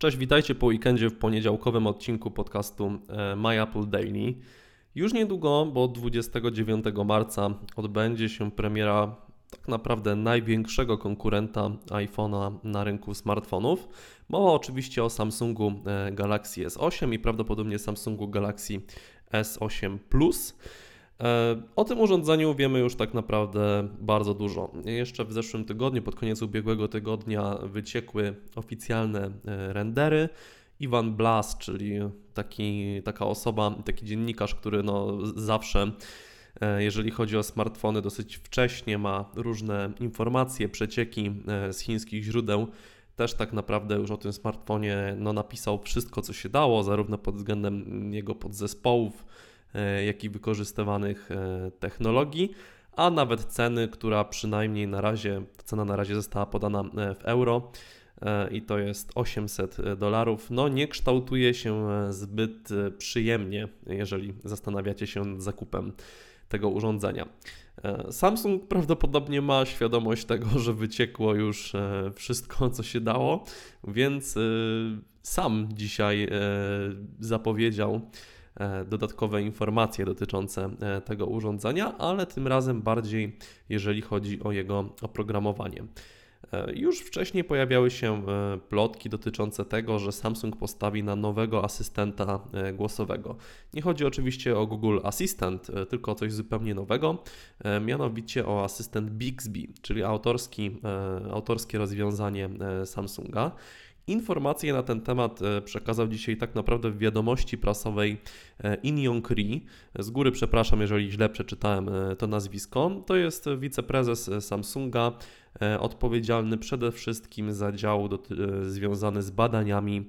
Cześć, witajcie po weekendzie w poniedziałkowym odcinku podcastu My Apple Daily. Już niedługo, bo 29 marca odbędzie się premiera tak naprawdę największego konkurenta iPhone'a na rynku smartfonów. Mowa oczywiście o Samsungu Galaxy S8 i prawdopodobnie Samsungu Galaxy S8 Plus. O tym urządzeniu wiemy już tak naprawdę bardzo dużo. Jeszcze w zeszłym tygodniu, pod koniec ubiegłego tygodnia wyciekły oficjalne rendery. Ivan Blas, czyli taka osoba, taki dziennikarz, który zawsze, jeżeli chodzi o smartfony, dosyć wcześnie ma różne informacje, przecieki z chińskich źródeł. Też tak naprawdę już o tym smartfonie napisał wszystko, co się dało, zarówno pod względem jego podzespołów, jak i wykorzystywanych technologii, a nawet ceny, która przynajmniej cena na razie została podana w euro i to jest $800, nie kształtuje się zbyt przyjemnie, jeżeli zastanawiacie się nad zakupem tego urządzenia. Samsung prawdopodobnie ma świadomość tego, że wyciekło już wszystko, co się dało, więc sam dzisiaj zapowiedział dodatkowe informacje dotyczące tego urządzenia, ale tym razem bardziej jeżeli chodzi o jego oprogramowanie. Już wcześniej pojawiały się plotki dotyczące tego, że Samsung postawi na nowego asystenta głosowego. Nie chodzi oczywiście o Google Assistant, tylko o coś zupełnie nowego, mianowicie o asystent Bixby, czyli autorskie rozwiązanie Samsunga. Informacje na ten temat przekazał dzisiaj tak naprawdę w wiadomości prasowej In Yong Ri. Z góry przepraszam, jeżeli źle przeczytałem to nazwisko. To jest wiceprezes Samsunga, odpowiedzialny przede wszystkim za dział związany z badaniami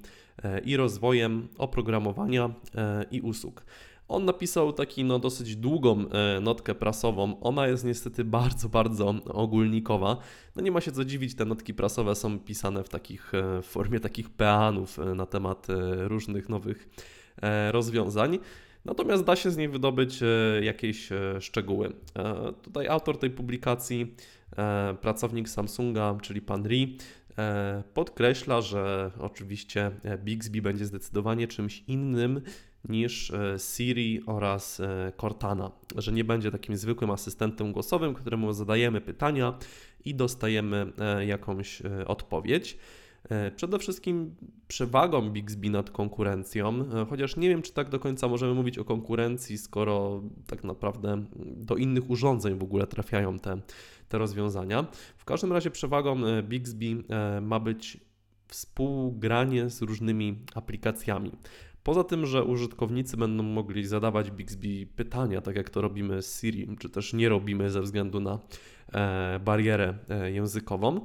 i rozwojem oprogramowania i usług. On napisał taki dosyć długą notkę prasową, ona jest niestety bardzo, bardzo ogólnikowa. Nie ma się co dziwić, te notki prasowe są pisane w formie takich peanów na temat różnych nowych rozwiązań. Natomiast da się z niej wydobyć jakieś szczegóły. Tutaj autor tej publikacji, pracownik Samsunga, czyli pan Ri, podkreśla, że oczywiście Bixby będzie zdecydowanie czymś innym niż Siri oraz Cortana, że nie będzie takim zwykłym asystentem głosowym, któremu zadajemy pytania i dostajemy jakąś odpowiedź. Przede wszystkim przewagą Bixby nad konkurencją, chociaż nie wiem, czy tak do końca możemy mówić o konkurencji, skoro tak naprawdę do innych urządzeń w ogóle trafiają te rozwiązania. W każdym razie przewagą Bixby ma być współgranie z różnymi aplikacjami. Poza tym, że użytkownicy będą mogli zadawać Bixby pytania, tak jak to robimy z Siri, czy też nie robimy ze względu na barierę językową,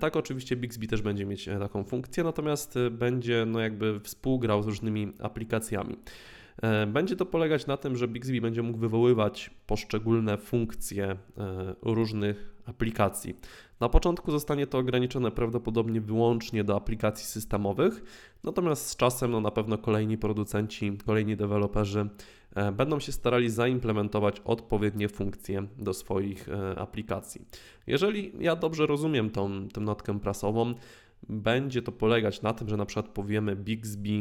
tak oczywiście Bixby też będzie mieć taką funkcję, natomiast będzie jakby współgrał z różnymi aplikacjami. Będzie to polegać na tym, że Bixby będzie mógł wywoływać poszczególne funkcje różnych aplikacji. Na początku zostanie to ograniczone prawdopodobnie wyłącznie do aplikacji systemowych, natomiast z czasem na pewno kolejni producenci, kolejni deweloperzy będą się starali zaimplementować odpowiednie funkcje do swoich aplikacji. Jeżeli ja dobrze rozumiem tę notkę prasową, będzie to polegać na tym, że na przykład powiemy Bixby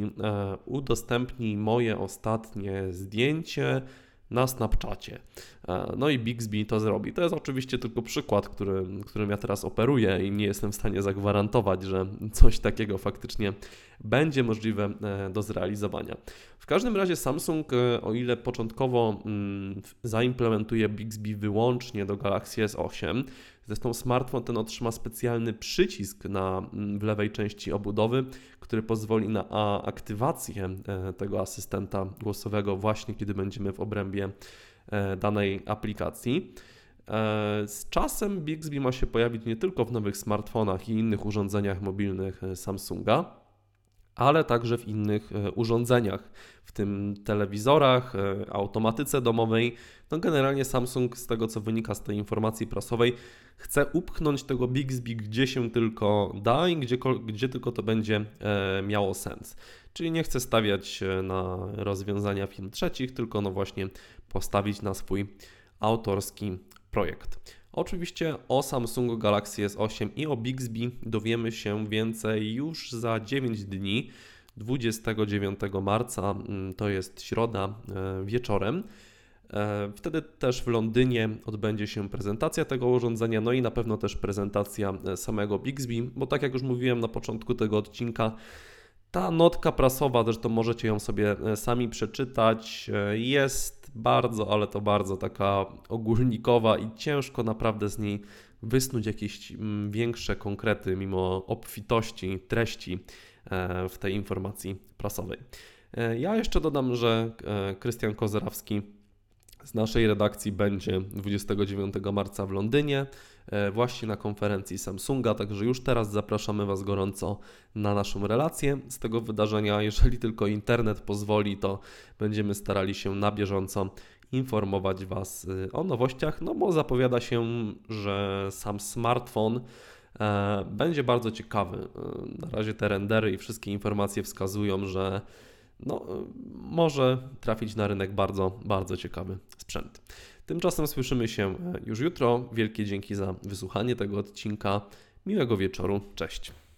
udostępnij moje ostatnie zdjęcie na Snapchacie. I Bixby to zrobi. To jest oczywiście tylko przykład, którym ja teraz operuję i nie jestem w stanie zagwarantować, że coś takiego faktycznie będzie możliwe do zrealizowania. W każdym razie Samsung, o ile początkowo zaimplementuje Bixby wyłącznie do Galaxy S8, zresztą smartfon ten otrzyma specjalny przycisk w lewej części obudowy, który pozwoli na aktywację tego asystenta głosowego właśnie kiedy będziemy w obrębie danej aplikacji. Z czasem Bixby ma się pojawić nie tylko w nowych smartfonach i innych urządzeniach mobilnych Samsunga, ale także w innych urządzeniach, w tym telewizorach, automatyce domowej. Generalnie Samsung, z tego co wynika z tej informacji prasowej, chce upchnąć tego Bixby gdzie się tylko da i gdzie tylko to będzie miało sens. Czyli nie chce stawiać na rozwiązania firm trzecich, tylko właśnie postawić na swój autorski projekt. Oczywiście o Samsungu Galaxy S8 i o Bixby dowiemy się więcej już za 9 dni, 29 marca, to jest środa wieczorem. Wtedy też w Londynie odbędzie się prezentacja tego urządzenia, no i na pewno też prezentacja samego Bixby, bo tak jak już mówiłem na początku tego odcinka, ta notka prasowa, zresztą możecie ją sobie sami przeczytać, jest bardzo, ale to bardzo taka ogólnikowa i ciężko naprawdę z niej wysnuć jakieś większe konkrety, mimo obfitości treści w tej informacji prasowej. Ja jeszcze dodam, że Krystian Kozerawski z naszej redakcji będzie 29 marca w Londynie, właśnie na konferencji Samsunga, także już teraz zapraszamy Was gorąco na naszą relację z tego wydarzenia. Jeżeli tylko internet pozwoli, to będziemy starali się na bieżąco informować Was o nowościach, no bo zapowiada się, że sam smartfon będzie bardzo ciekawy. Na razie te rendery i wszystkie informacje wskazują, że może trafić na rynek bardzo, bardzo ciekawy sprzęt. Tymczasem słyszymy się już jutro. Wielkie dzięki za wysłuchanie tego odcinka. Miłego wieczoru. Cześć.